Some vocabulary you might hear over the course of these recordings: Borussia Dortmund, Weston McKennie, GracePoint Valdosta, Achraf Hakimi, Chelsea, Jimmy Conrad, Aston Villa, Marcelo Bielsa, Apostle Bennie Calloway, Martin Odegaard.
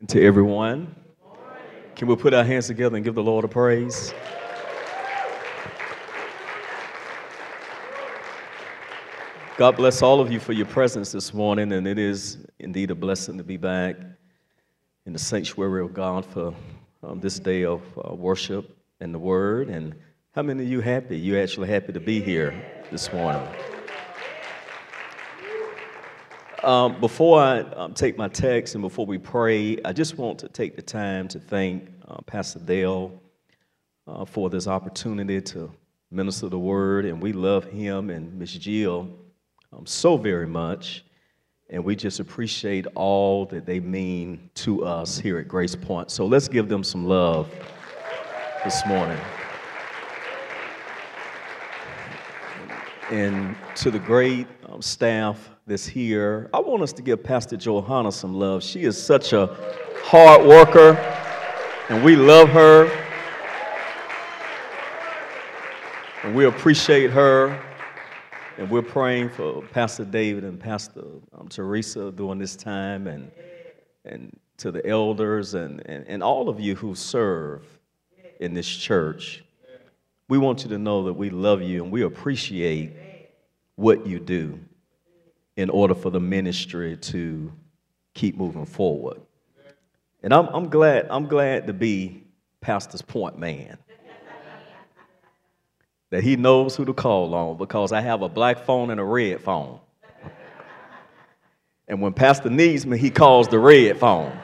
And to everyone, can we put our hands together and give the Lord a praise? God bless all of you for your presence this morning, and it is indeed a blessing to be back in the sanctuary of God for this day of worship and the Word. And how many of you happy? You actually happy to be here this morning? Before I take my text and before we pray, I just want to take the time to thank Pastor Dale for this opportunity to minister the Word. And we love him and Miss Jill so very much. And we just appreciate all that they mean to us here at Grace Point. So let's give them some love this morning. And to the great staff that's here, I want us to give Pastor Johanna some love. She is such a hard worker, and we love her, and we appreciate her, and we're praying for Pastor David and Pastor Teresa during this time, and to the elders and all of you who serve in this church. We want you to know that we love you and we appreciate what you do in order for the ministry to keep moving forward. And I'm glad to be Pastor's point man. That he knows who to call on, because I have a black phone and a red phone. And when Pastor needs me, he calls the red phone.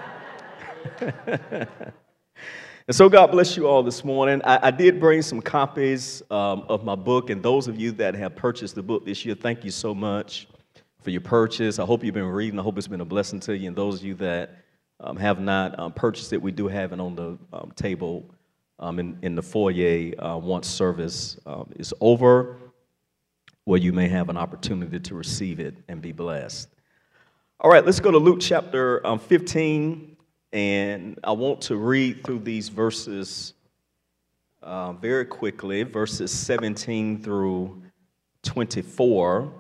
And so God bless you all this morning. I did bring some copies of my book, and those of you that have purchased the book this year, thank you so much for your purchase. I hope you've been reading. I hope it's been a blessing to you. And those of you that have not purchased it, we do have it on the table in the foyer once service is over, where you may have an opportunity to receive it and be blessed. All right, let's go to Luke chapter 15. And I want to read through these verses very quickly, verses 17 through 24.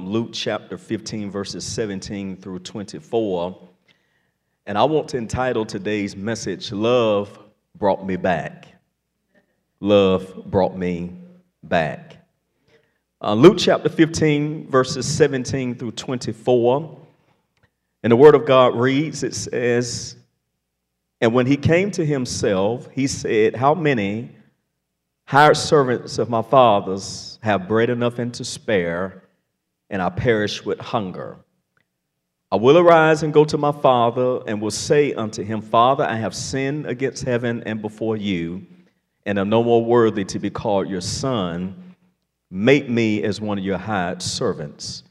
Luke chapter 15, verses 17 through 24. And I want to entitle today's message, Love Brought Me Back. Love Brought Me Back. Luke chapter 15, verses 17 through 24. And the Word of God reads, it says, "And when he came to himself, he said, how many hired servants of my father's have bread enough and to spare, and I perish with hunger? I will arise and go to my father, and will say unto him, Father, I have sinned against heaven and before you, and am no more worthy to be called your son. Make me as one of your hired servants.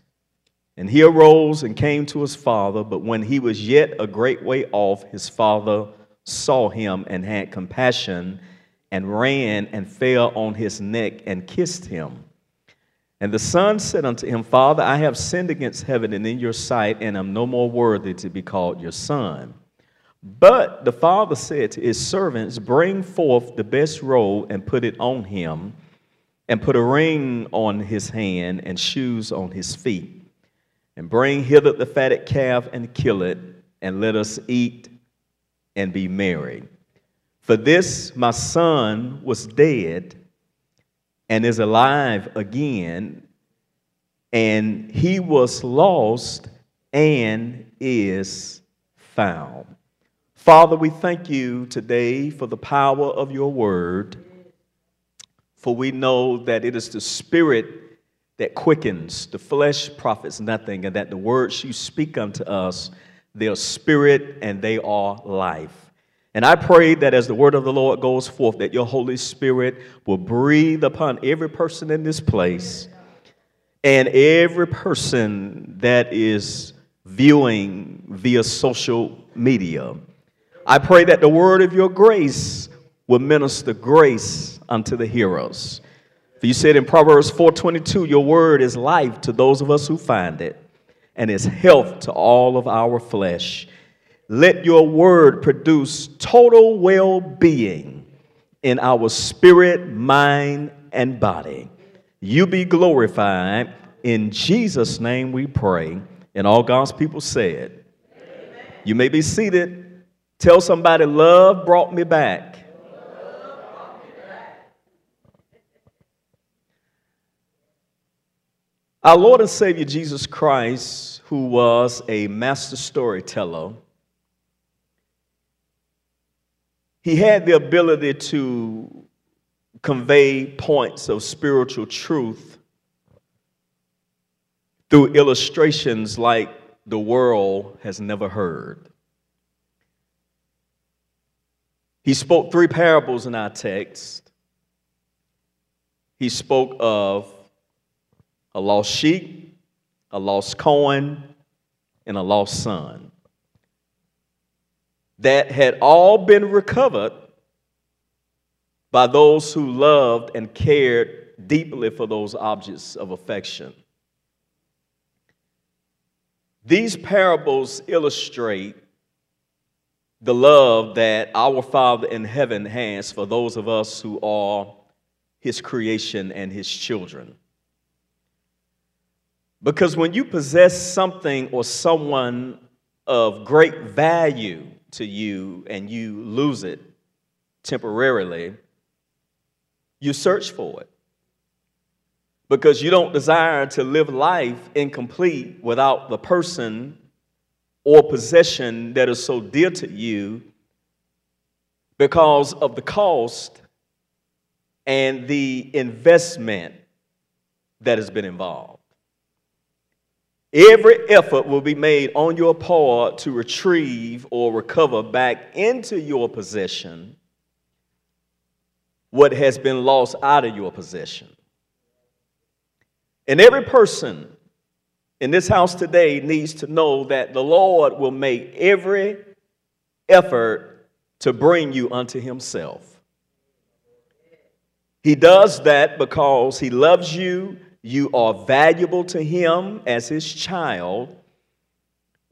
And he arose and came to his father, but when he was yet a great way off, his father saw him and had compassion, and ran and fell on his neck and kissed him. And the son said unto him, Father, I have sinned against heaven and in your sight, and am no more worthy to be called your son. But the father said to his servants, Bring forth the best robe and put it on him, and put a ring on his hand and shoes on his feet. And bring hither the fatted calf and kill it, and let us eat and be merry. For this my son was dead and is alive again, and he was lost and is found." Father, we thank you today for the power of your word, for we know that it is the Spirit that quickens. The flesh profits nothing, and that the words you speak unto us, they are spirit and they are life. And I pray that as the word of the Lord goes forth, that your Holy Spirit will breathe upon every person in this place, and every person that is viewing via social media. I pray that the word of your grace will minister grace unto the hearers. For you said in Proverbs 4:22, your word is life to those of us who find it, and is health to all of our flesh. Let your word produce total well-being in our spirit, mind, and body. You be glorified. In Jesus' name we pray. And all God's people said, Amen. You may be seated. Tell somebody, love brought me back. Our Lord and Savior Jesus Christ, who was a master storyteller, he had the ability to convey points of spiritual truth through illustrations like the world has never heard. He spoke three parables in our text. He spoke of a lost sheep, a lost coin, and a lost son that had all been recovered by those who loved and cared deeply for those objects of affection. These parables illustrate the love that our Father in heaven has for those of us who are his creation and his children. Because when you possess something or someone of great value to you and you lose it temporarily, you search for it. Because you don't desire to live life incomplete without the person or possession that is so dear to you because of the cost and the investment that has been involved. Every effort will be made on your part to retrieve or recover back into your possession what has been lost out of your possession. And every person in this house today needs to know that the Lord will make every effort to bring you unto himself. He does that because he loves you. You are valuable to him as his child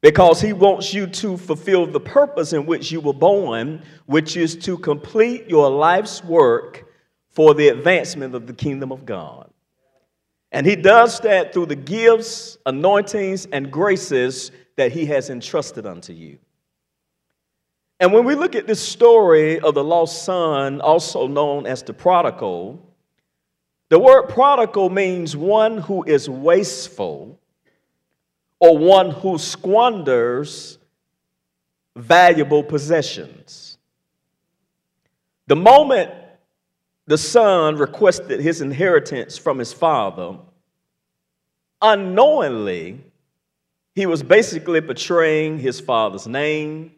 because he wants you to fulfill the purpose in which you were born, which is to complete your life's work for the advancement of the kingdom of God. And he does that through the gifts, anointings, and graces that he has entrusted unto you. And when we look at this story of the lost son, also known as the prodigal, the word prodigal means one who is wasteful or one who squanders valuable possessions. The moment the son requested his inheritance from his father, unknowingly, he was basically betraying his father's name,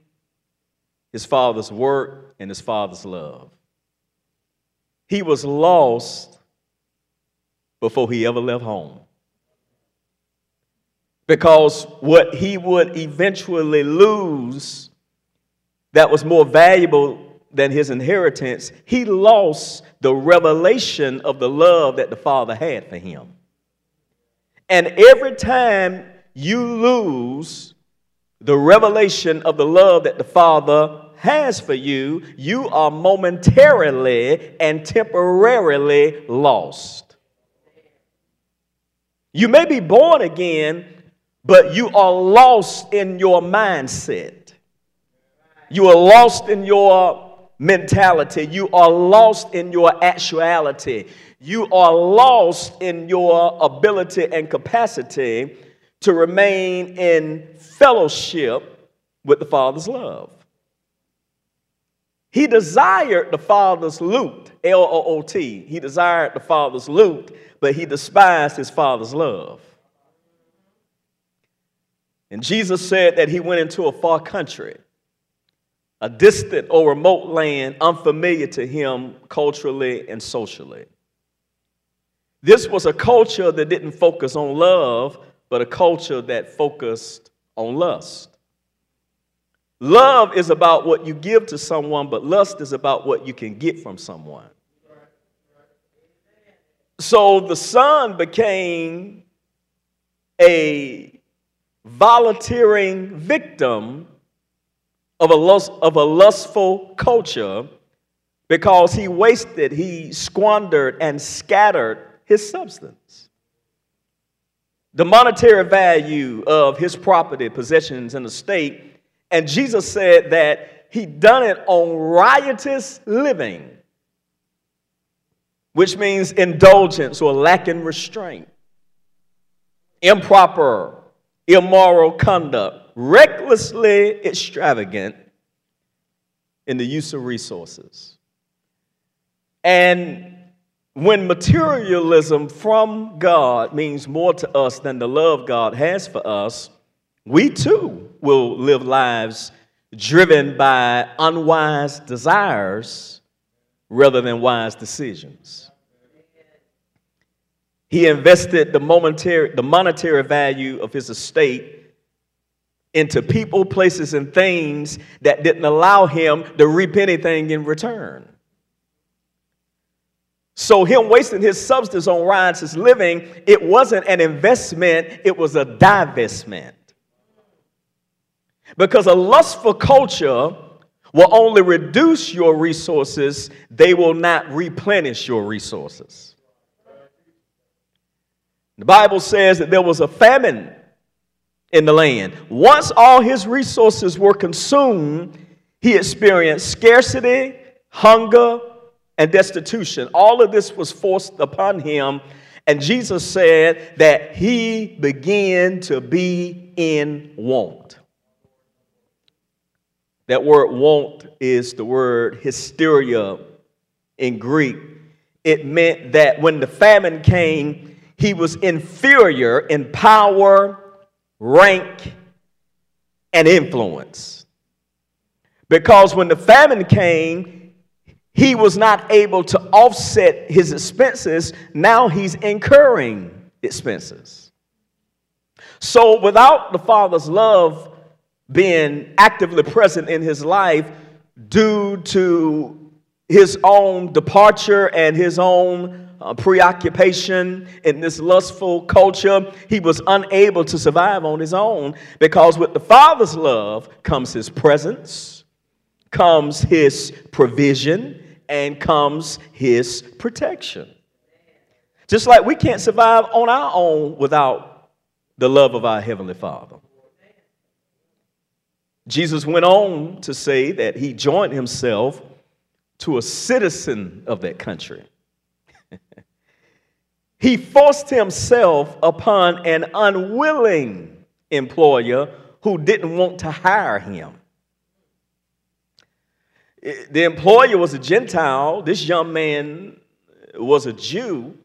his father's work, and his father's love. He was lost before he ever left home. Because what he would eventually lose that was more valuable than his inheritance, he lost the revelation of the love that the Father had for him. And every time you lose the revelation of the love that the Father has for you, you are momentarily and temporarily lost. You may be born again, but you are lost in your mindset. You are lost in your mentality. You are lost in your actuality. You are lost in your ability and capacity to remain in fellowship with the Father's love. He desired the Father's loot, L-O-O-T. He desired the Father's loot, but he despised his Father's love. And Jesus said that he went into a far country, a distant or remote land unfamiliar to him culturally and socially. This was a culture that didn't focus on love, but a culture that focused on lust. Love is about what you give to someone, but lust is about what you can get from someone. So the son became a volunteering victim of a lustful culture because he wasted, he squandered, and scattered his substance. The monetary value of his property, possessions, and estate And Jesus said that he'd done it on riotous living, which means indulgence or lacking restraint, improper, immoral conduct, recklessly extravagant in the use of resources. And when materialism from God means more to us than the love God has for us, we too will live lives driven by unwise desires rather than wise decisions. He invested the monetary value of his estate into people, places, and things that didn't allow him to reap anything in return. So him wasting his substance on riotous living, it wasn't an investment, it was a divestment. Because a lustful culture will only reduce your resources, they will not replenish your resources. The Bible says that there was a famine in the land. Once all his resources were consumed, he experienced scarcity, hunger, and destitution. All of this was forced upon him, and Jesus said that he began to be in want. That word want is the word hysteria in Greek. It meant that when the famine came, he was inferior in power, rank, and influence. Because when the famine came, he was not able to offset his expenses. Now he's incurring expenses. So without the Father's love being actively present in his life due to his own departure and his own preoccupation in this lustful culture, he was unable to survive on his own, because with the Father's love comes his presence, comes his provision, and comes his protection. Just like we can't survive on our own without the love of our Heavenly Father. Jesus went on to say that he joined himself to a citizen of that country. He forced himself upon an unwilling employer who didn't want to hire him. The employer was a Gentile. This young man was a Jew.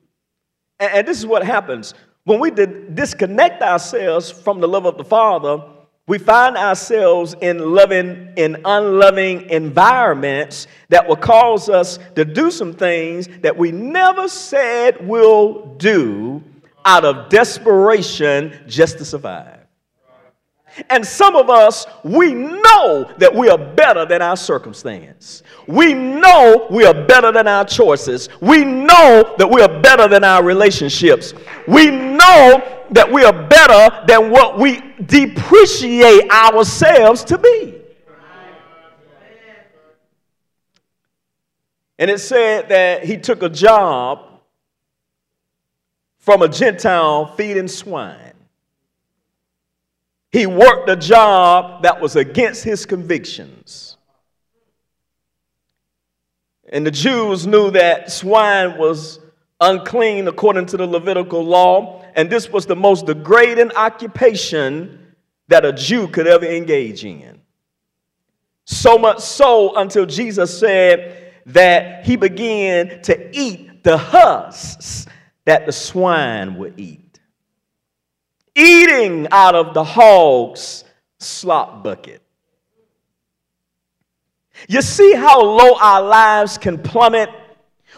And this is what happens. When we disconnect ourselves from the love of the Father, we find ourselves in unloving environments that will cause us to do some things that we never said we'll do out of desperation just to survive. And some of us, we know that we are better than our circumstance. We know we are better than our choices. We know that we are better than our relationships. We know that we are better than what we depreciate ourselves to be. And it said that he took a job from a Gentile feeding swine. He worked a job that was against his convictions. And the Jews knew that swine was unclean according to the Levitical law, and this was the most degrading occupation that a Jew could ever engage in. So much so until Jesus said that he began to eat the husks that the swine would eat, eating out of the hog's slop bucket. You see how low our lives can plummet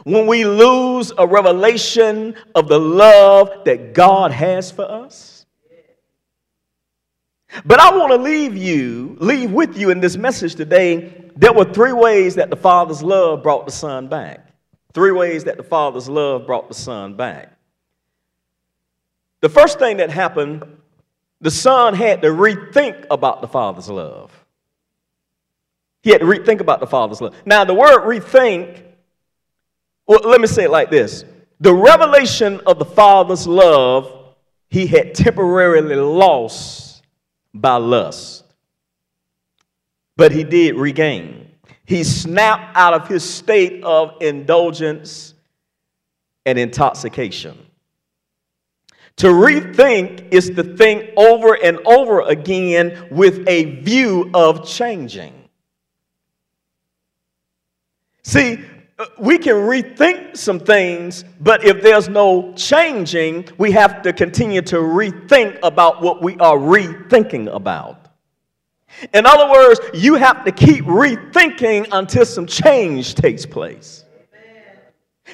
when we lose a revelation of the love that God has for us. But I want to leave with you in this message today. There were three ways that the Father's love brought the Son back. Three ways that the Father's love brought the Son back. The first thing that happened, the Son had to rethink about the Father's love. He had to rethink about the Father's love. Now, the word rethink, well, let me say it like this. The revelation of the Father's love, he had temporarily lost by lust. but he did regain. He snapped out of his state of indulgence and intoxication. To rethink is to think over and over again with a view of changing. See, we can rethink some things, but if there's no changing, we have to continue to rethink about what we are rethinking about. In other words, you have to keep rethinking until some change takes place.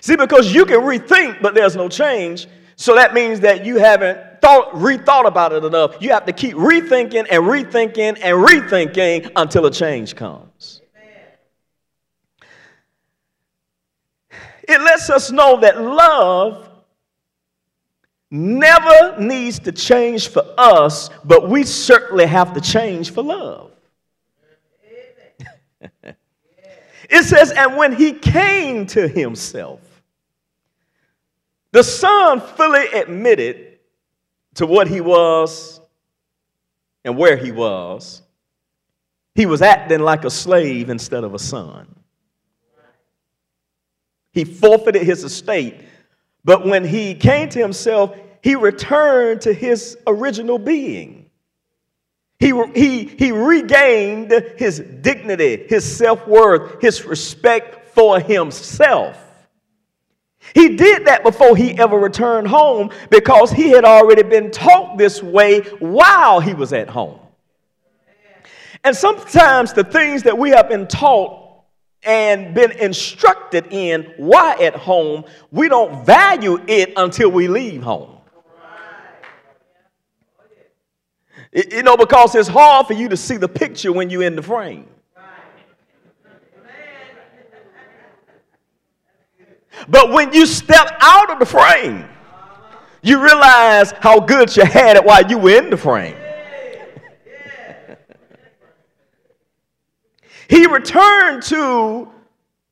See, because you can rethink, but there's no change. So that means that you haven't rethought about it enough. You have to keep rethinking and rethinking and rethinking until a change comes. It lets us know that love never needs to change for us, but we certainly have to change for love. It says, and when he came to himself, the son fully admitted to what he was and where he was. He was acting like a slave instead of a son. He forfeited his estate, but when he came to himself, he returned to his original being. He regained his dignity, his self-worth, his respect for himself. He did that before he ever returned home because he had already been taught this way while he was at home. And sometimes the things that we have been taught and been instructed in while at home, we don't value it until we leave home. You know, because it's hard for you to see the picture when you're in the frame. But when you step out of the frame, you realize how good you had it while you were in the frame. He returned to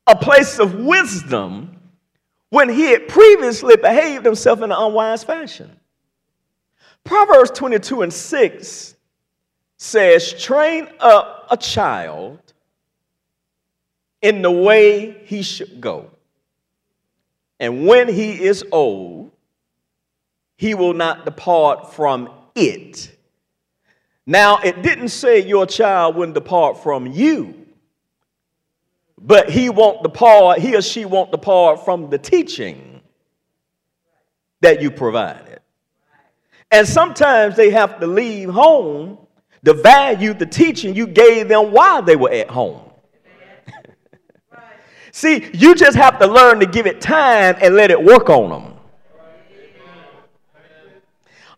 a place of wisdom when he had previously behaved himself in an unwise fashion. Proverbs 22:6 says, train up a child in the way he should go. And when he is old, he will not depart from it. Now, it didn't say your child wouldn't depart from you, but he or she won't depart from the teaching that you provided. And sometimes they have to leave home to value the teaching you gave them while they were at home. See, you just have to learn to give it time and let it work on them.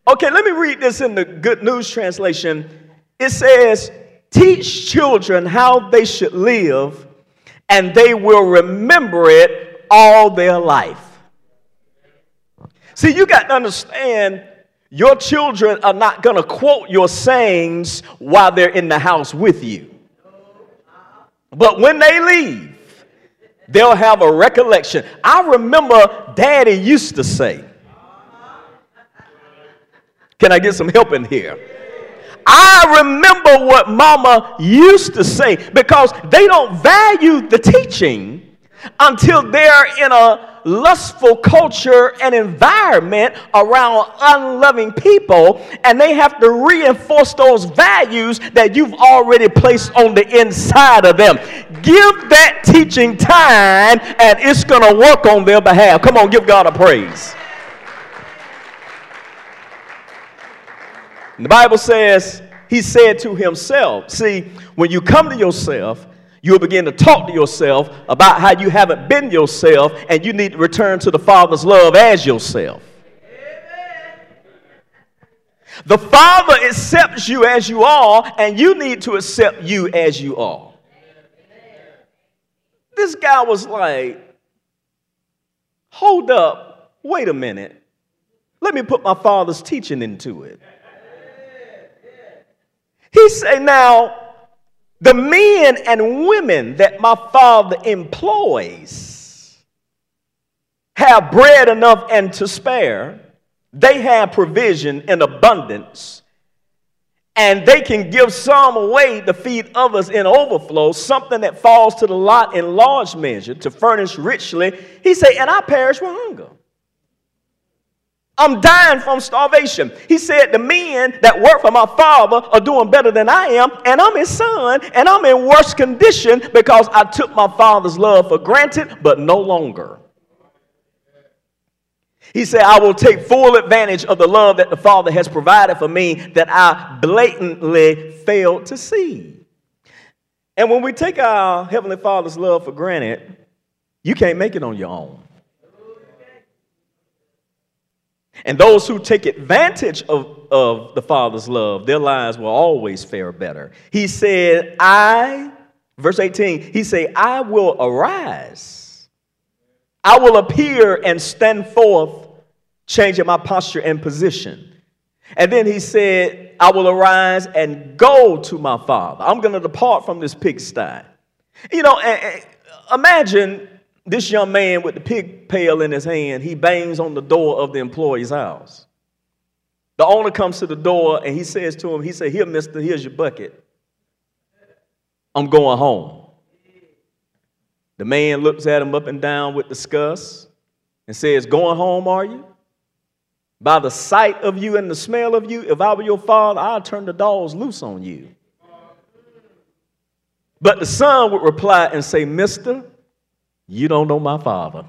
Okay, let me read this in the Good News Translation. It says, teach children how they should live, and they will remember it all their life. See, you got to understand your children are not going to quote your sayings while they're in the house with you. But when they leave, they'll have a recollection. I remember Daddy used to say. Can I get some help in here? I remember what Mama used to say, because they don't value the teaching until they're in a lustful culture and environment around unloving people, and they have to reinforce those values that you've already placed on the inside of them. Give that teaching time, and it's going to work on their behalf. Come on, give God a praise. And the Bible says, he said to himself, see, when you come to yourself, you'll begin to talk to yourself about how you haven't been yourself, and you need to return to the Father's love as yourself. Amen. The Father accepts you as you are, and you need to accept you as you are. Amen. This guy was like, hold up, wait a minute. Let me put my Father's teaching into it. He said, now, the men and women that my Father employs have bread enough and to spare. They have provision in abundance. and they can give some away to feed others in overflow, something that falls to the lot in large measure, to furnish richly. He said, and I perish with hunger. I'm dying from starvation. He said, the men that work for my father are doing better than I am, and I'm his son, and I'm in worse condition because I took my father's love for granted, but no longer. He said, I will take full advantage of the love that the Father has provided for me that I blatantly failed to see. And when we take our Heavenly Father's love for granted, you can't make it on your own. And those who take advantage of the Father's love, their lives will always fare better. He said, verse 18, he said, I will arise. I will appear and stand forth, changing my posture and position. And then he said, I will arise and go to my father. I'm going to depart from this pigsty. You know, imagine this young man with the pig pail in his hand. He bangs on the door of the employee's house. The owner comes to the door and he says to him, he said, here, mister, here's your bucket. I'm going home. The man looks at him up and down with disgust and says, going home, are you? By the sight of you and the smell of you, if I were your father, I'd turn the dogs loose on you. But the son would reply and say, mister, you don't know my father.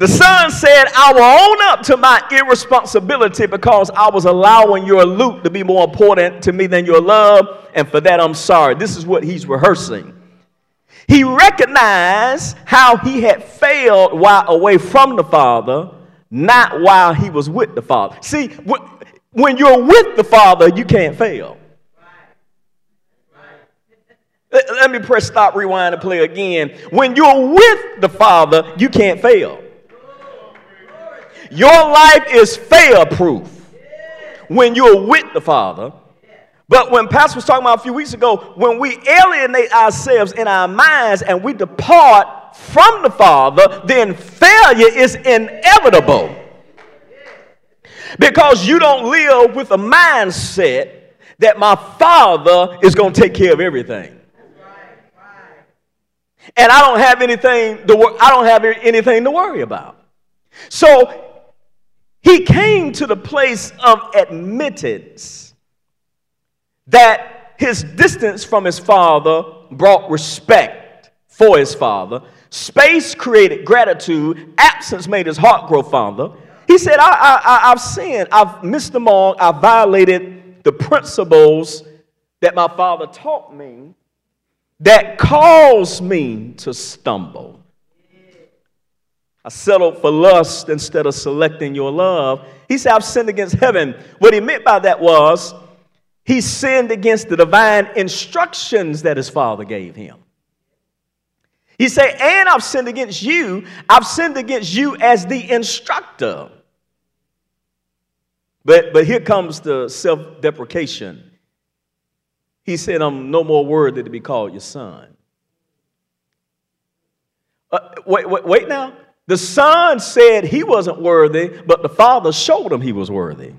The son said, I will own up to my irresponsibility because I was allowing your loot to be more important to me than your love, and for that I'm sorry. This is what he's rehearsing. He recognized how he had failed while away from the Father, not while he was with the Father. See, when you're with the Father, you can't fail. Let me press stop, rewind, and play again. When you're with the Father, you can't fail. Your life is fail-proof when you're with the Father. But when Pastor was talking about a few weeks ago, when we alienate ourselves in our minds and we depart from the Father, then failure is inevitable. Because you don't live with a mindset that my Father is going to take care of everything. And I don't have anything to worry about. So he came to the place of admittance that his distance from his father brought respect for his father. Space created gratitude. Absence made his heart grow fonder. He said, I've sinned. I've missed the mark. I violated the principles that my father taught me, that caused me to stumble. I settled for lust instead of selecting your love. He said, I've sinned against heaven. What he meant by that was he sinned against the divine instructions that his father gave him. He said, and I've sinned against you. I've sinned against you as the instructor. But here comes the self-deprecation. He said, I'm no more worthy to be called your son. Wait now. The son said he wasn't worthy, but the father showed him he was worthy.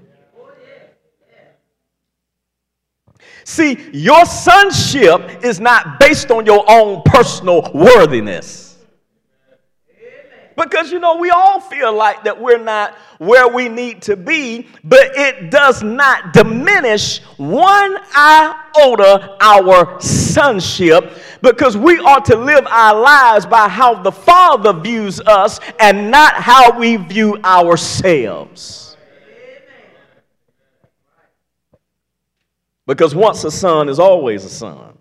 See, your sonship is not based on your own personal worthiness. Because, you know, we all feel like that we're not where we need to be, but it does not diminish one iota our sonship, because we ought to live our lives by how the Father views us and not how we view ourselves. Because once a son is always a son.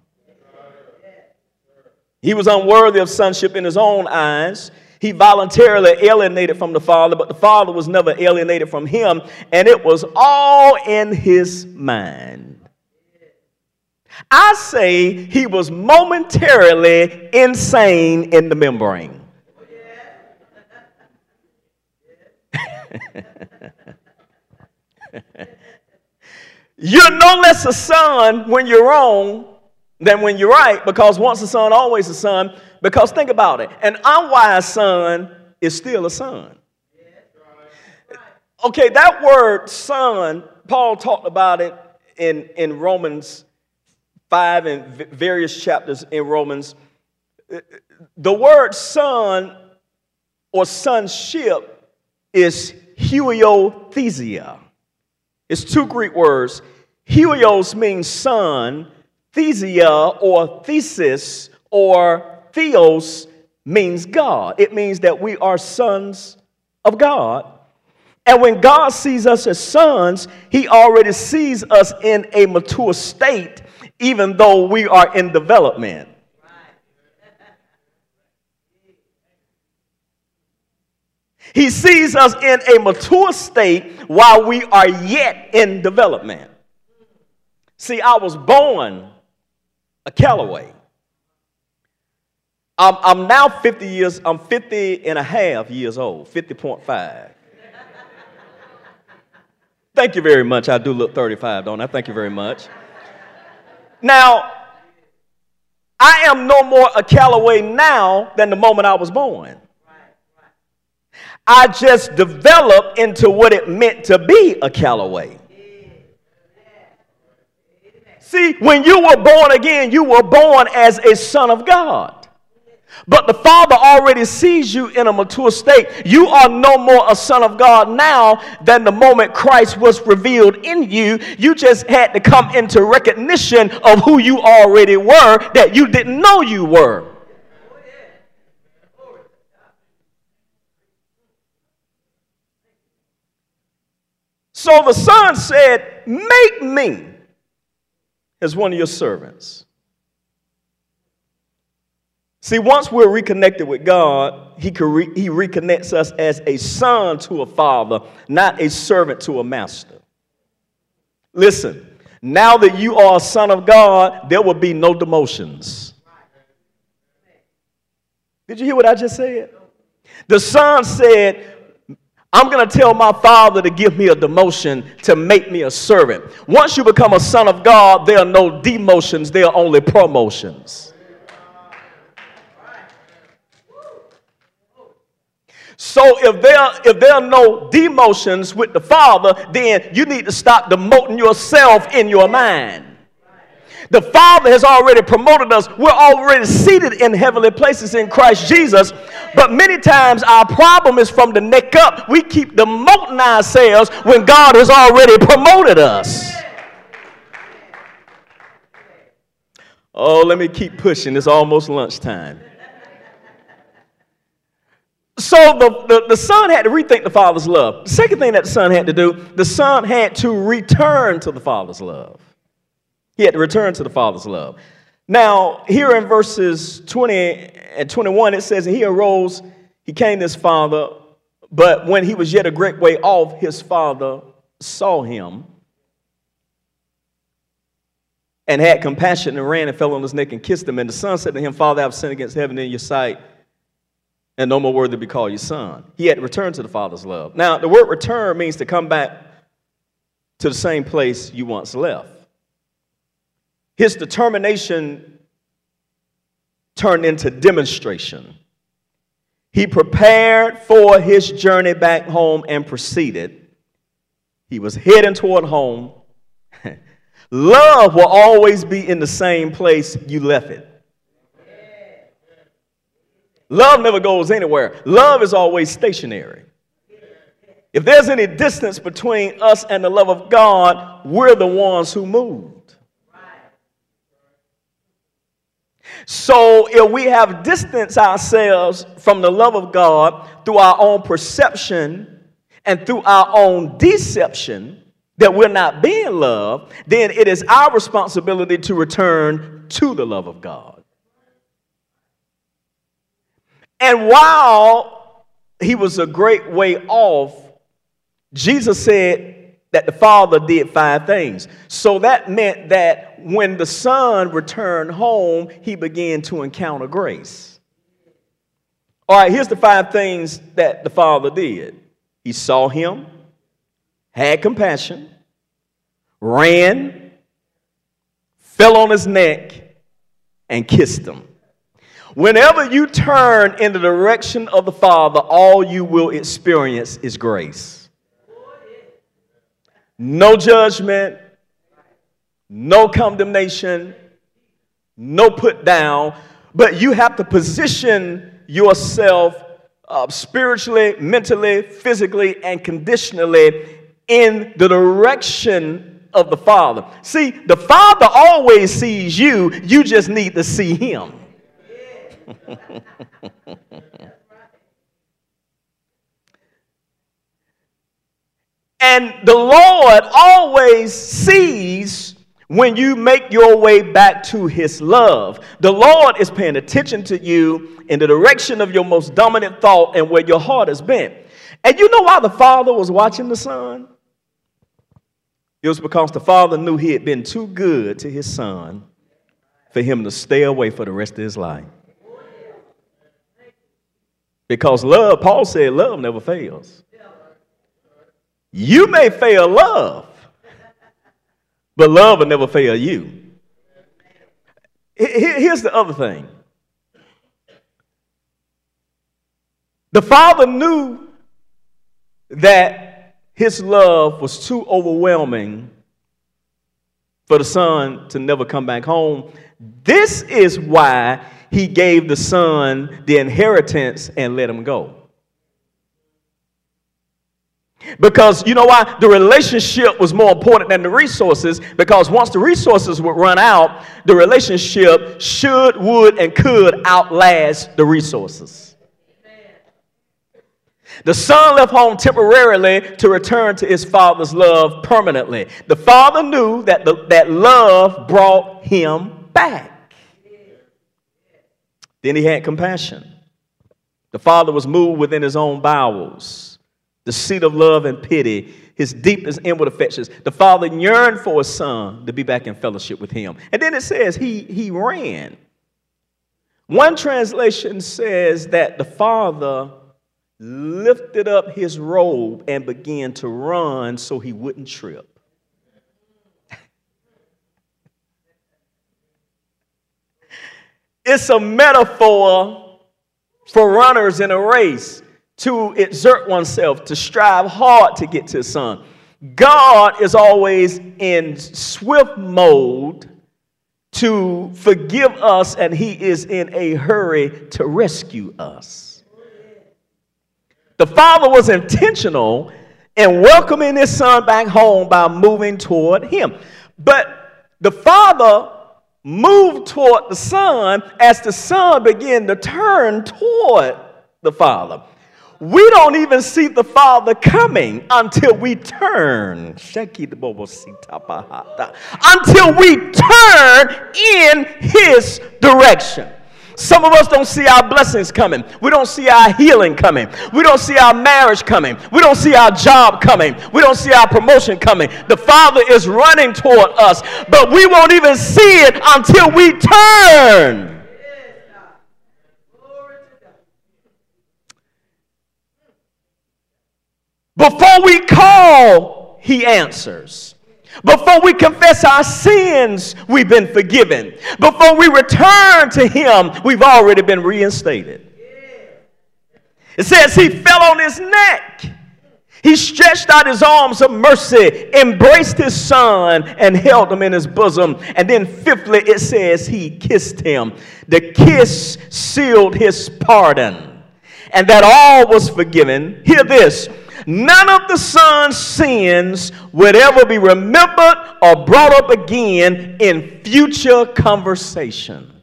He was unworthy of sonship in his own eyes. He voluntarily alienated from the Father, but the Father was never alienated from him, and it was all in his mind. I say he was momentarily insane in the membrane. You're no less a son when you're wrong than when you're right, because once a son, always a son. Because think about it, an unwise son is still a son. Okay, that word son, Paul talked about it in Romans 5 and various chapters in Romans. The word son or sonship is huiothesia. It's two Greek words. Huios means son. Thesia or thesis or theos means God. It means that we are sons of God. And when God sees us as sons, he already sees us in a mature state, even though we are in development. He sees us in a mature state while we are yet in development. See, I was born a Calloway. I'm now 50 years, I'm 50 and a half years old, 50.5. Thank you very much. I do look 35, don't I? Thank you very much. Now, I am no more a Calloway now than the moment I was born. I just developed into what it meant to be a Calloway. See, when you were born again, you were born as a son of God. But the Father already sees you in a mature state. You are no more a son of God now than the moment Christ was revealed in you. You just had to come into recognition of who you already were that you didn't know you were. So the son said, make me as one of your servants. See, once we're reconnected with God, he reconnects us as a son to a father, not a servant to a master. Listen, now that you are a son of God, there will be no demotions. Did you hear what I just said? The son said, I'm going to tell my father to give me a demotion to make me a servant. Once you become a son of God, there are no demotions, there are only promotions. So if there are no demotions with the father, then you need to stop demoting yourself in your mind. The Father has already promoted us. We're already seated in heavenly places in Christ Jesus. But many times our problem is from the neck up. We keep demoting ourselves when God has already promoted us. Oh, let me keep pushing. It's almost lunchtime. So the son had to rethink the Father's love. The second thing that the son had to do, the son had to return to the Father's love. He had to return to the Father's love. Now, here in verses 20 and 21, it says, and he arose, he came to his father, but when he was yet a great way off, his father saw him and had compassion and ran and fell on his neck and kissed him. And the son said to him, Father, I have sinned against heaven and in your sight, and no more worthy to be called your son. He had to return to the Father's love. Now, the word return means to come back to the same place you once left. His determination turned into demonstration. He prepared for his journey back home and proceeded. He was heading toward home. Love will always be in the same place you left it. Love never goes anywhere. Love is always stationary. If there's any distance between us and the love of God, we're the ones who move. So if we have distanced ourselves from the love of God through our own perception and through our own deception that we're not being loved, then it is our responsibility to return to the love of God. And while he was a great way off, Jesus said that the father did five things. So that meant that when the son returned home, he began to encounter grace. All right, here's the five things that the father did. He saw him, had compassion, ran, fell on his neck, and kissed him. Whenever you turn in the direction of the father, all you will experience is grace. No judgment, no condemnation, no put down, but you have to position yourself spiritually, mentally, physically, and conditionally in the direction of the Father. See, the Father always sees you. You just need to see Him. And the Lord always sees when you make your way back to His love. The Lord is paying attention to you in the direction of your most dominant thought and where your heart has been. And you know why the Father was watching the Son? It was because the Father knew he had been too good to His Son for him to stay away for the rest of his life. Because love, Paul said, love never fails. You may fail love, but love will never fail you. Here's the other thing. The Father knew that His love was too overwhelming for the Son to never come back home. This is why He gave the Son the inheritance and let Him go. Because you know why? The relationship was more important than the resources, because once the resources would run out, the relationship should, would, and could outlast the resources. The Son left home temporarily to return to his Father's love permanently. The Father knew that that love brought him back. Then He had compassion. The Father was moved within His own bowels, the seat of love and pity, His deepest inward affections. The Father yearned for His Son to be back in fellowship with Him. And then it says he ran. One translation says that the Father lifted up His robe and began to run so He wouldn't trip. It's a metaphor for runners in a race, to exert oneself, to strive hard to get to His Son. God is always in swift mode to forgive us, and He is in a hurry to rescue us. The Father was intentional in welcoming His Son back home by moving toward Him. But the Father moved toward the Son as the Son began to turn toward the Father. We don't even see the Father coming until we turn. Until we turn in His direction. Some of us don't see our blessings coming. We don't see our healing coming. We don't see our marriage coming. We don't see our job coming. We don't see our promotion coming. The Father is running toward us, but we won't even see it until we turn. Before we call, He answers. Before we confess our sins, we've been forgiven. Before we return to Him, we've already been reinstated. It says He fell on His neck. He stretched out His arms of mercy, embraced His Son, and held Him in His bosom. And then fifthly, it says He kissed Him. The kiss sealed His pardon, and that all was forgiven. Hear this. None of the Son's sins would ever be remembered or brought up again in future conversation.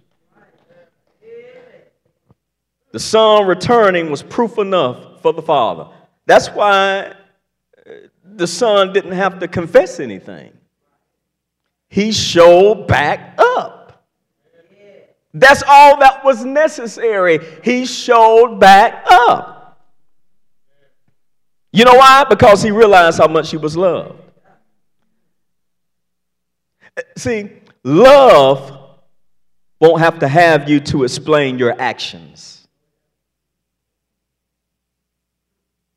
The Son returning was proof enough for the Father. That's why the Son didn't have to confess anything. He showed back up. That's all that was necessary. He showed back up. You know why? Because He realized how much He was loved. See, love won't have you to explain your actions.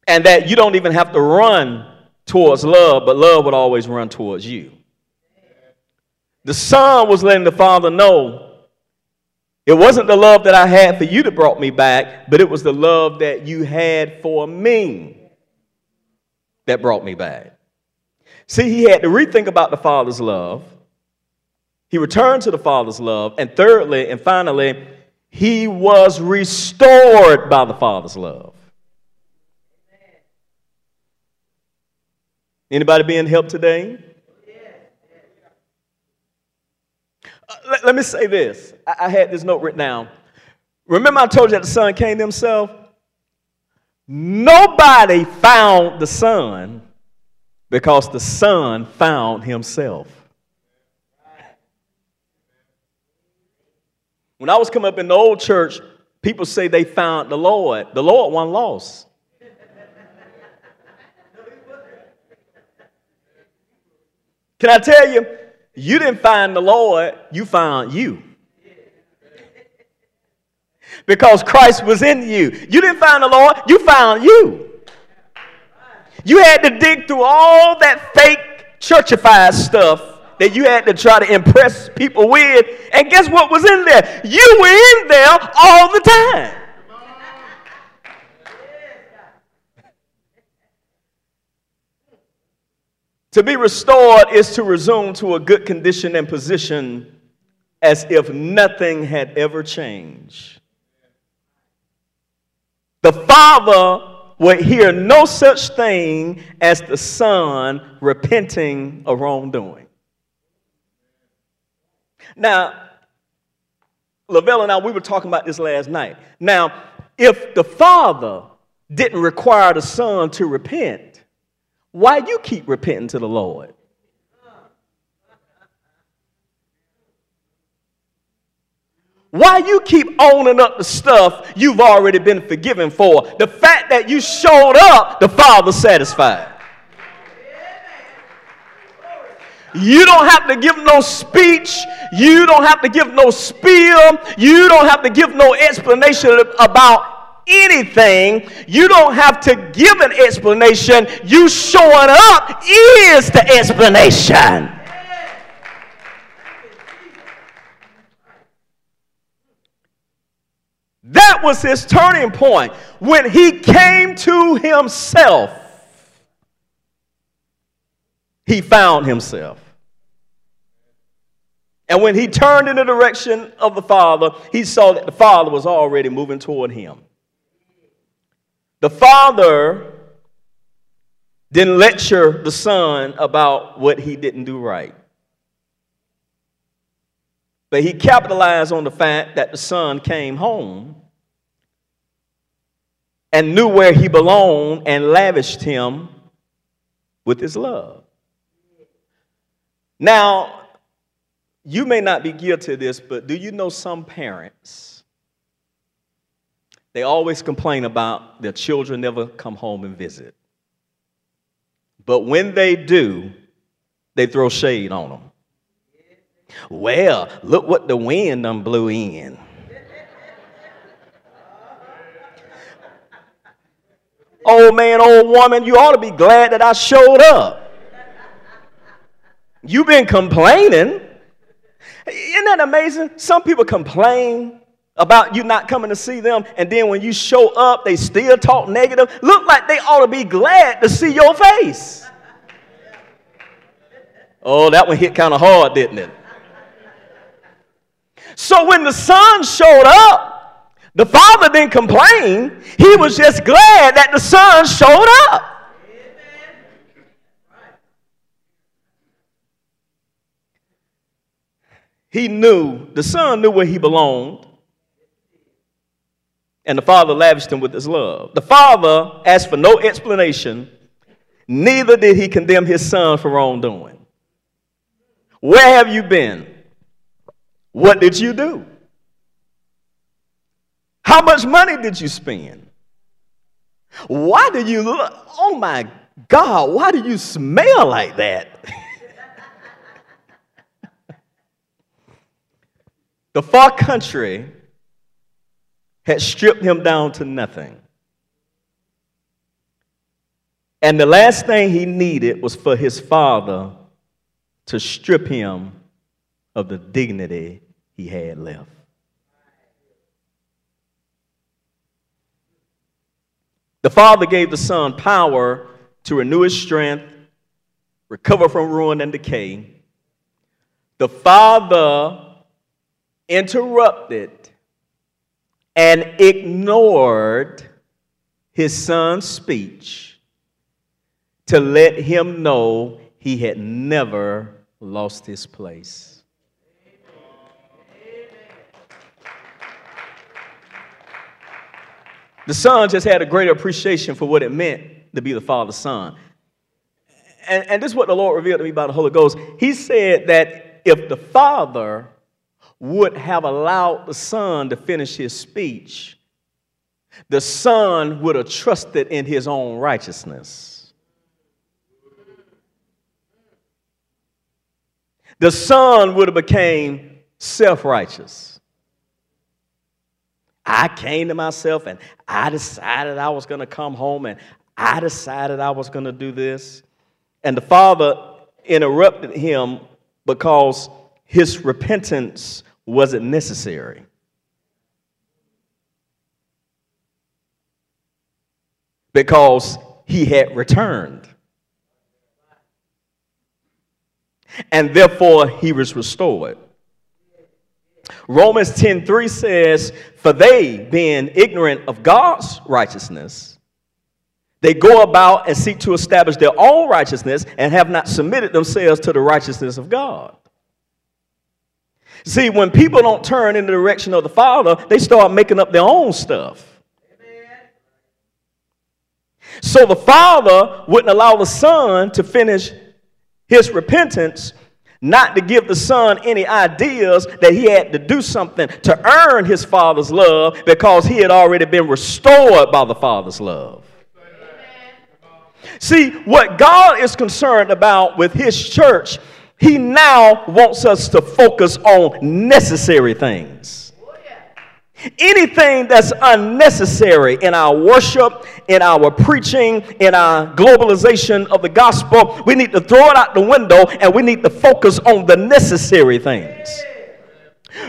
And that you don't even have to run towards love, but love would always run towards you. The Son was letting the Father know, it wasn't the love that I had for you that brought me back, but it was the love that you had for me that brought me back. See, he had to rethink about the Father's love. He returned to the Father's love. And thirdly and finally, he was restored by the Father's love. Anybody being helped today? Let me say this. I had this note written down. Remember I told you that the Son came to himself? Nobody found the Son because the Son found himself. When I was coming up in the old church, people say they found the Lord. The Lord wasn't lost. Can I tell you? You didn't find the Lord, you found you. Because Christ was in you. You didn't find the Lord, you found you. You had to dig through all that fake churchified stuff that you had to try to impress people with. And guess what was in there? You were in there all the time. To be restored is to resume to a good condition and position as if nothing had ever changed. The Father would hear no such thing as the Son repenting of wrongdoing. Now, Lavelle and I, we were talking about this last night. Now, if the Father didn't require the Son to repent, why you keep repenting to the Lord? Why you keep owning up the stuff you've already been forgiven for? The fact that you showed up, the Father's satisfied. You don't have to give no speech. You don't have to give no spiel. You don't have to give no explanation about anything. You don't have to give an explanation. You showing up is the explanation. That was his turning point. When he came to himself, he found himself. And when he turned in the direction of the Father, he saw that the Father was already moving toward him. The Father didn't lecture the Son about what he didn't do right. But he capitalized on the fact that the Son came home and knew where he belonged and lavished him with his love. Now, you may not be guilty of this, but do you know some parents? They always complain about their children never come home and visit. But when they do, they throw shade on them. Well, look what the wind done blew in. Old man, old woman, you ought to be glad that I showed up. You've been complaining. Isn't that amazing? Some people complain about you not coming to see them, and then when you show up, they still talk negative. Look like they ought to be glad to see your face. Oh, that one hit kind of hard, didn't it? So when the Son showed up, the Father didn't complain. He was just glad that the Son showed up. He knew, the Son knew where he belonged. And the Father lavished him with his love. The Father asked for no explanation. Neither did he condemn his Son for wrongdoing. Where have you been? What did you do? How much money did you spend? Why do you look? Oh my God, why do you smell like that? The far country had stripped him down to nothing. And the last thing he needed was for his Father to strip him of the dignity he had left. The Father gave the Son power to renew his strength recover from ruin and decay, the father interrupted and ignored his son's speech to let him know he had never lost his place. Amen. The son just had a greater appreciation for what it meant to be the father's son. And this is what the Lord revealed to me by the Holy Ghost. He said that if the father would have allowed the son to finish his speech, the son would have trusted in his own righteousness. The son would have became self-righteous. I came to myself and I decided I was going to come home and I decided I was going to do this. And the father interrupted him because his repentance wasn't necessary. Because he had returned. And therefore he was restored. Romans 10:3 says, for they, being ignorant of God's righteousness, they go about and seek to establish their own righteousness and have not submitted themselves to the righteousness of God. See, when people don't turn in the direction of the Father, they start making up their own stuff. So the father wouldn't allow the son to finish his repentance, not to give the son any ideas that he had to do something to earn his father's love, because he had already been restored by the father's love. Amen. See, what God is concerned about with his church, he now wants us to focus on necessary things. Anything that's unnecessary in our worship, in our preaching, in our globalization of the gospel, we need to throw it out the window and we need to focus on the necessary things.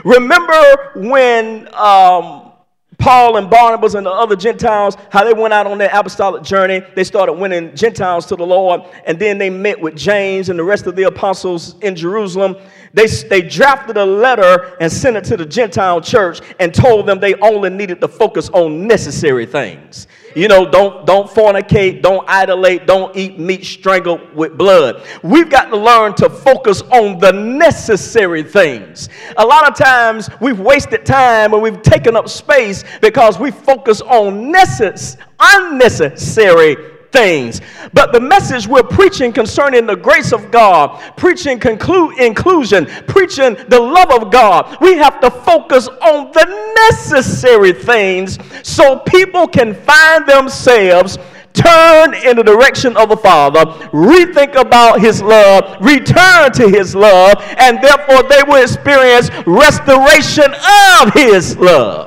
Remember when Paul and Barnabas and the other Gentiles, how they went out on their apostolic journey. They started winning Gentiles to the Lord, and then they met with James and the rest of the apostles in Jerusalem. They drafted a letter and sent it to the Gentile church and told them they only needed to focus on necessary things. You know, don't fornicate, don't idolate, don't eat meat strangled with blood. We've got to learn to focus on the necessary things. A lot of times we've wasted time and we've taken up space because we focus on unnecessary things. But the message we're preaching concerning the grace of God, preaching inclusion, preaching the love of God, we have to focus on the necessary things so people can find themselves turn in the direction of the Father, rethink about his love, return to his love, and therefore they will experience restoration of his love.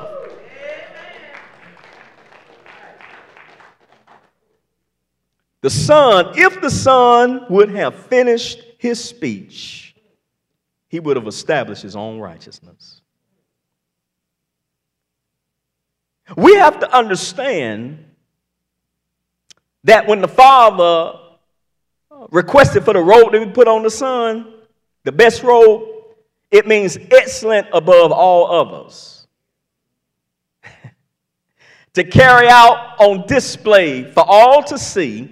The son, if the son would have finished his speech, he would have established his own righteousness. We have to understand that when the father requested for the robe to be put on the son, the best robe, it means excellent above all others. To carry out on display for all to see.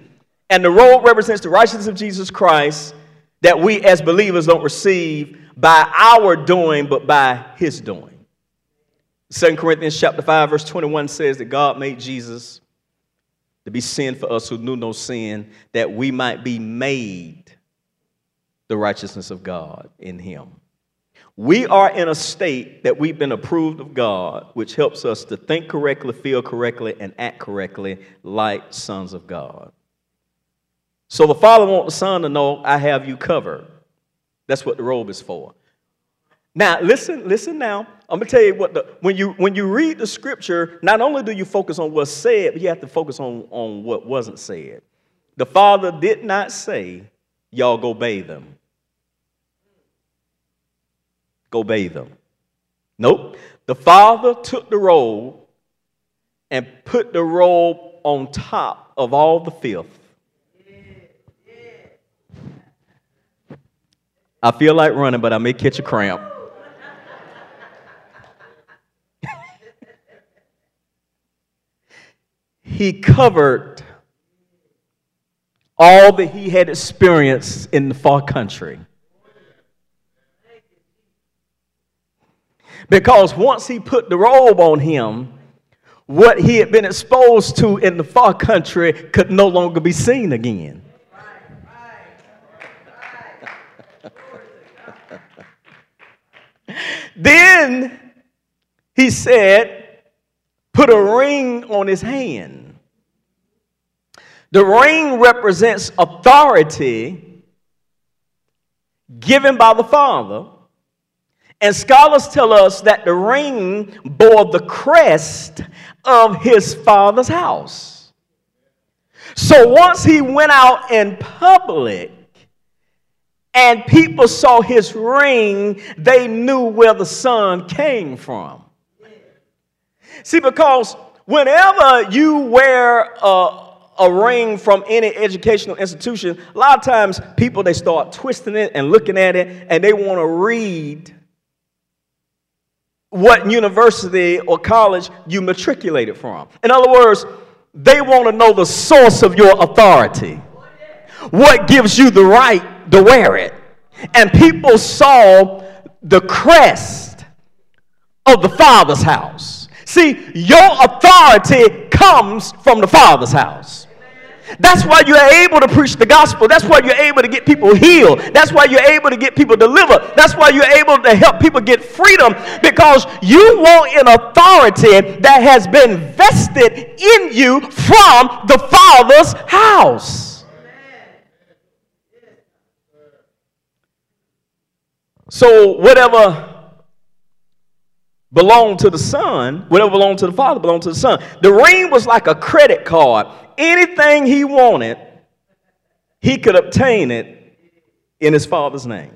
And the robe represents the righteousness of Jesus Christ that we as believers don't receive by our doing, but by his doing. 2 Corinthians chapter 5, verse 21 says that God made Jesus to be sin for us who knew no sin, that we might be made the righteousness of God in him. We are in a state that we've been approved of God, which helps us to think correctly, feel correctly, and act correctly like sons of God. So the father wants the son to know, I have you covered. That's what the robe is for. Now, listen now. I'm going to tell you what, when you read the scripture, not only do you focus on what's said, but you have to focus on what wasn't said. The father did not say, y'all go bathe them. Go bathe them. Nope. The father took the robe and put the robe on top of all the filth. I feel like running, but I may catch a cramp. He covered all that he had experienced in the far country. Because once he put the robe on him, what he had been exposed to in the far country could no longer be seen again. Then he said, put a ring on his hand. The ring represents authority given by the Father. And scholars tell us that the ring bore the crest of his father's house. So once he went out in public and people saw his ring, they knew where the son came from. See, because whenever you wear a ring from any educational institution, a lot of times people, they start twisting it and looking at it, and they want to read what university or college you matriculated from. In other words, they want to know the source of your authority. What gives you the right to wear it? And people saw the crest of the Father's house. See, your authority comes from the Father's house. That's why you're able to preach the gospel. That's why you're able to get people healed. That's why you're able to get people delivered. That's why you're able to help people get freedom, because you want an authority that has been vested in you from the Father's house. So whatever belonged to the son, whatever belonged to the father belonged to the son. The ring was like a credit card. Anything he wanted, he could obtain it in his father's name.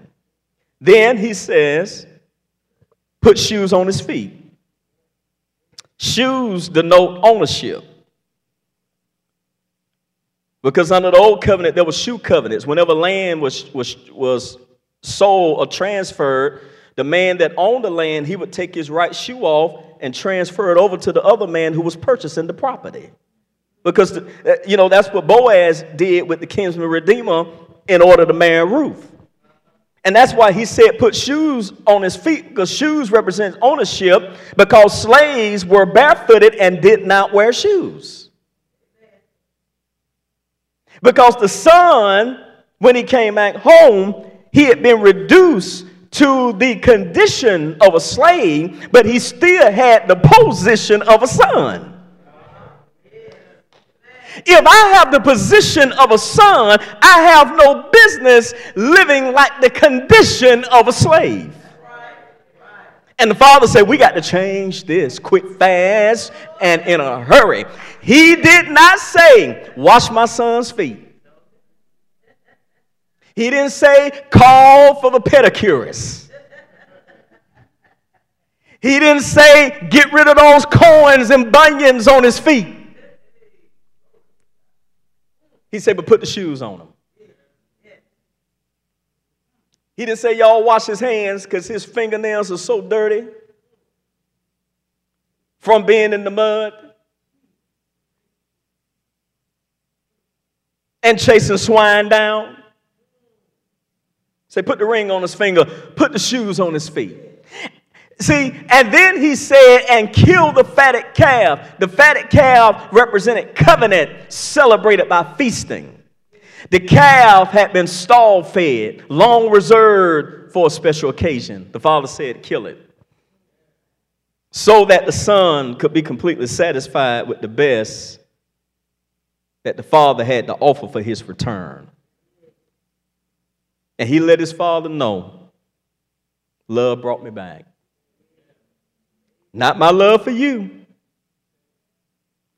Then he says, put shoes on his feet. Shoes denote ownership. Because under the old covenant, there were shoe covenants. Whenever land was sold or transferred, the man that owned the land, he would take his right shoe off and transfer it over to the other man who was purchasing the property. Because, that's what Boaz did with the kinsman redeemer in order to marry Ruth. And that's why he said put shoes on his feet, because shoes represent ownership, because slaves were barefooted and did not wear shoes. Because the son, when he came back home, he had been reduced to the condition of a slave, but he still had the position of a son. If I have the position of a son, I have no business living like the condition of a slave. And the father said, we got to change this quick, fast, and in a hurry. He did not say, wash my son's feet. He didn't say, call for the pedicurist. He didn't say, get rid of those coins and bunions on his feet. He said, but put the shoes on him. He didn't say, y'all wash his hands, because his fingernails are so dirty from being in the mud and chasing swine down. They put the ring on his finger, put the shoes on his feet. See, and then he said, and kill the fatted calf. The fatted calf represented covenant celebrated by feasting. The calf had been stall-fed, long reserved for a special occasion. The father said, kill it, so that the son could be completely satisfied with the best that the father had to offer for his return. And he let his father know, love brought me back. Not my love for you,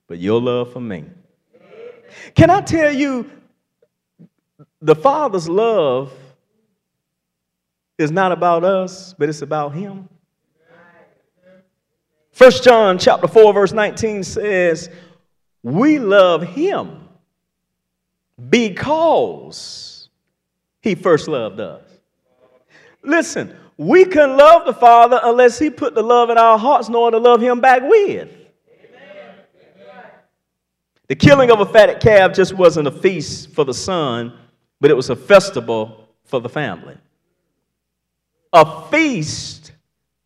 but your love for me. Can I tell you, the father's love is not about us, but it's about him. 1 John chapter 4, verse 19 says, we love him because he first loved us. Listen, we couldn't love the Father unless he put the love in our hearts in order to love him back with. The killing of a fatted calf just wasn't a feast for the son, but it was a festival for the family. A feast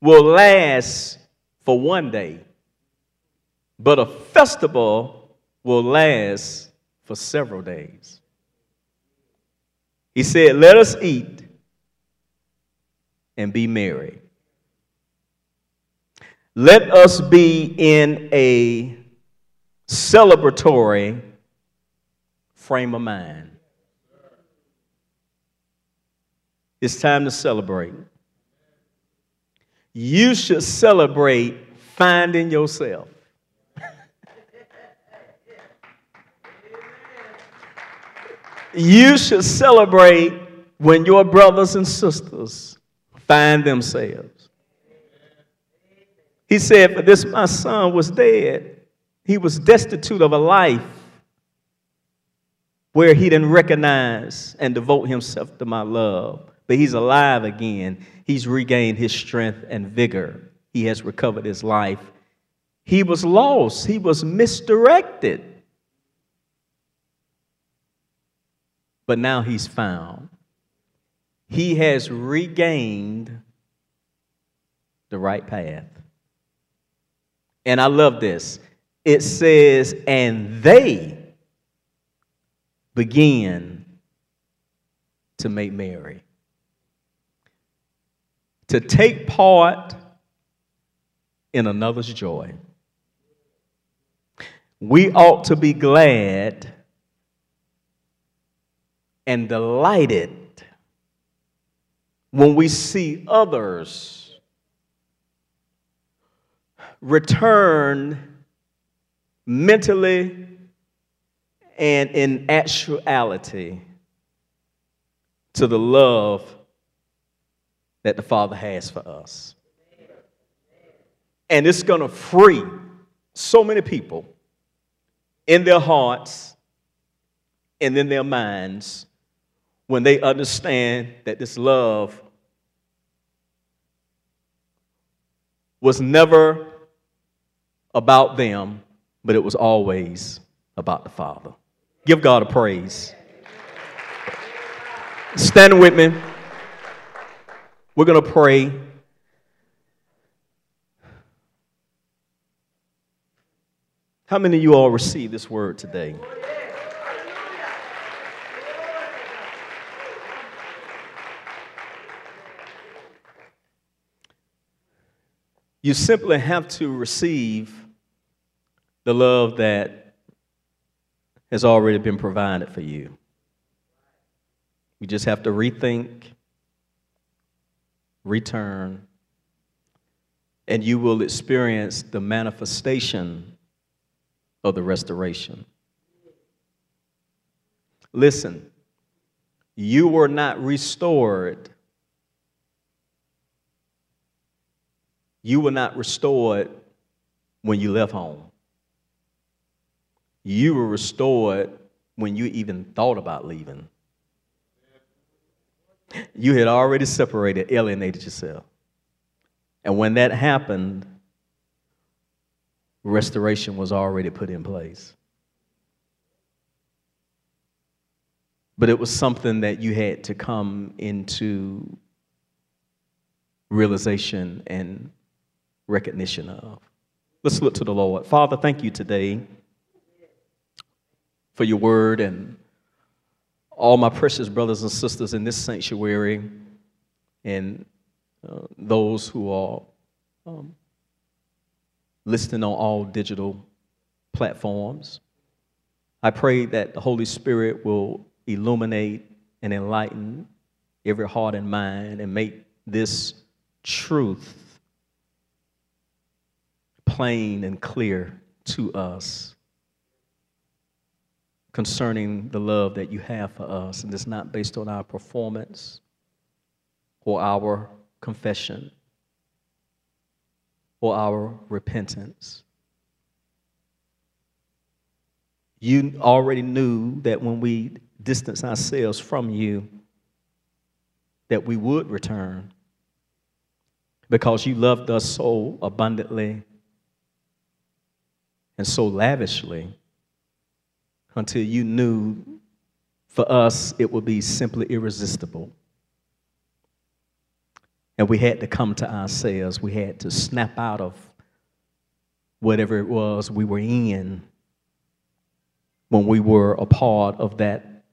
will last for one day, but a festival will last for several days. He said, "Let us eat and be merry. Let us be in a celebratory frame of mind." It's time to celebrate. You should celebrate finding yourself. You should celebrate when your brothers and sisters find themselves. He said, "For this my son was dead. He was destitute of a life where he didn't recognize and devote himself to my love. But he's alive again. He's regained his strength and vigor. He has recovered his life. He was lost. He was misdirected. But now he's found. He has regained the right path." And I love this. It says, "And they begin to make merry." To take part in another's joy. We ought to be glad and delighted when we see others return mentally and in actuality to the love that the Father has for us. And it's going to free so many people in their hearts and in their minds when they understand that this love was never about them, but it was always about the Father. Give God a praise. Stand with me. We're going to pray. How many of you all received this word today? You simply have to receive the love that has already been provided for you. You just have to rethink, return, and you will experience the manifestation of the restoration. Listen, you were not restored. You were not restored when you left home. You were restored when you even thought about leaving. You had already separated, alienated yourself. And when that happened, restoration was already put in place. But it was something that you had to come into realization and recognition of. Let's look to the Lord. Father, thank you today for your word, and all my precious brothers and sisters in this sanctuary, and those who are listening on all digital platforms. I pray that the Holy Spirit will illuminate and enlighten every heart and mind and make this truth plain and clear to us, concerning the love that you have for us. And it's not based on our performance or our confession or our repentance. You already knew that when we distance ourselves from you, that we would return, because you loved us so abundantly and so lavishly until you knew for us it would be simply irresistible. And we had to come to ourselves. We had to snap out of whatever it was we were in when we were a part of that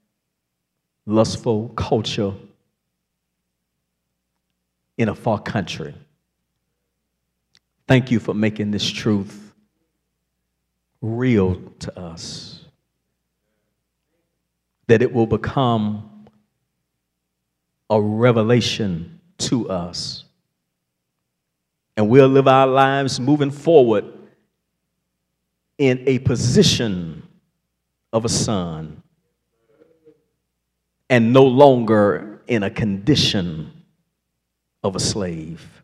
lustful culture in a far country. Thank you for making this truth real to us, that it will become a revelation to us, and we'll live our lives moving forward in a position of a son and no longer in a condition of a slave.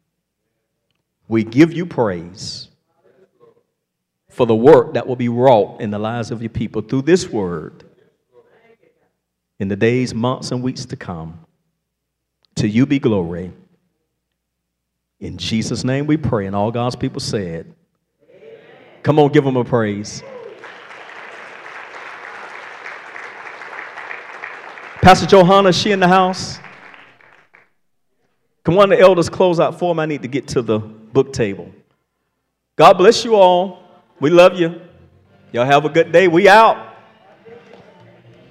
We give you praise for the work that will be wrought in the lives of your people through this word in the days, months, and weeks to come. To you be glory. In Jesus' name we pray, and all God's people said, amen. Come on, give them a praise. Pastor Johanna, is she in the house? Can one of the elders close out for me? I need to get to the book table. God bless you all. We love you. Y'all have a good day. We out.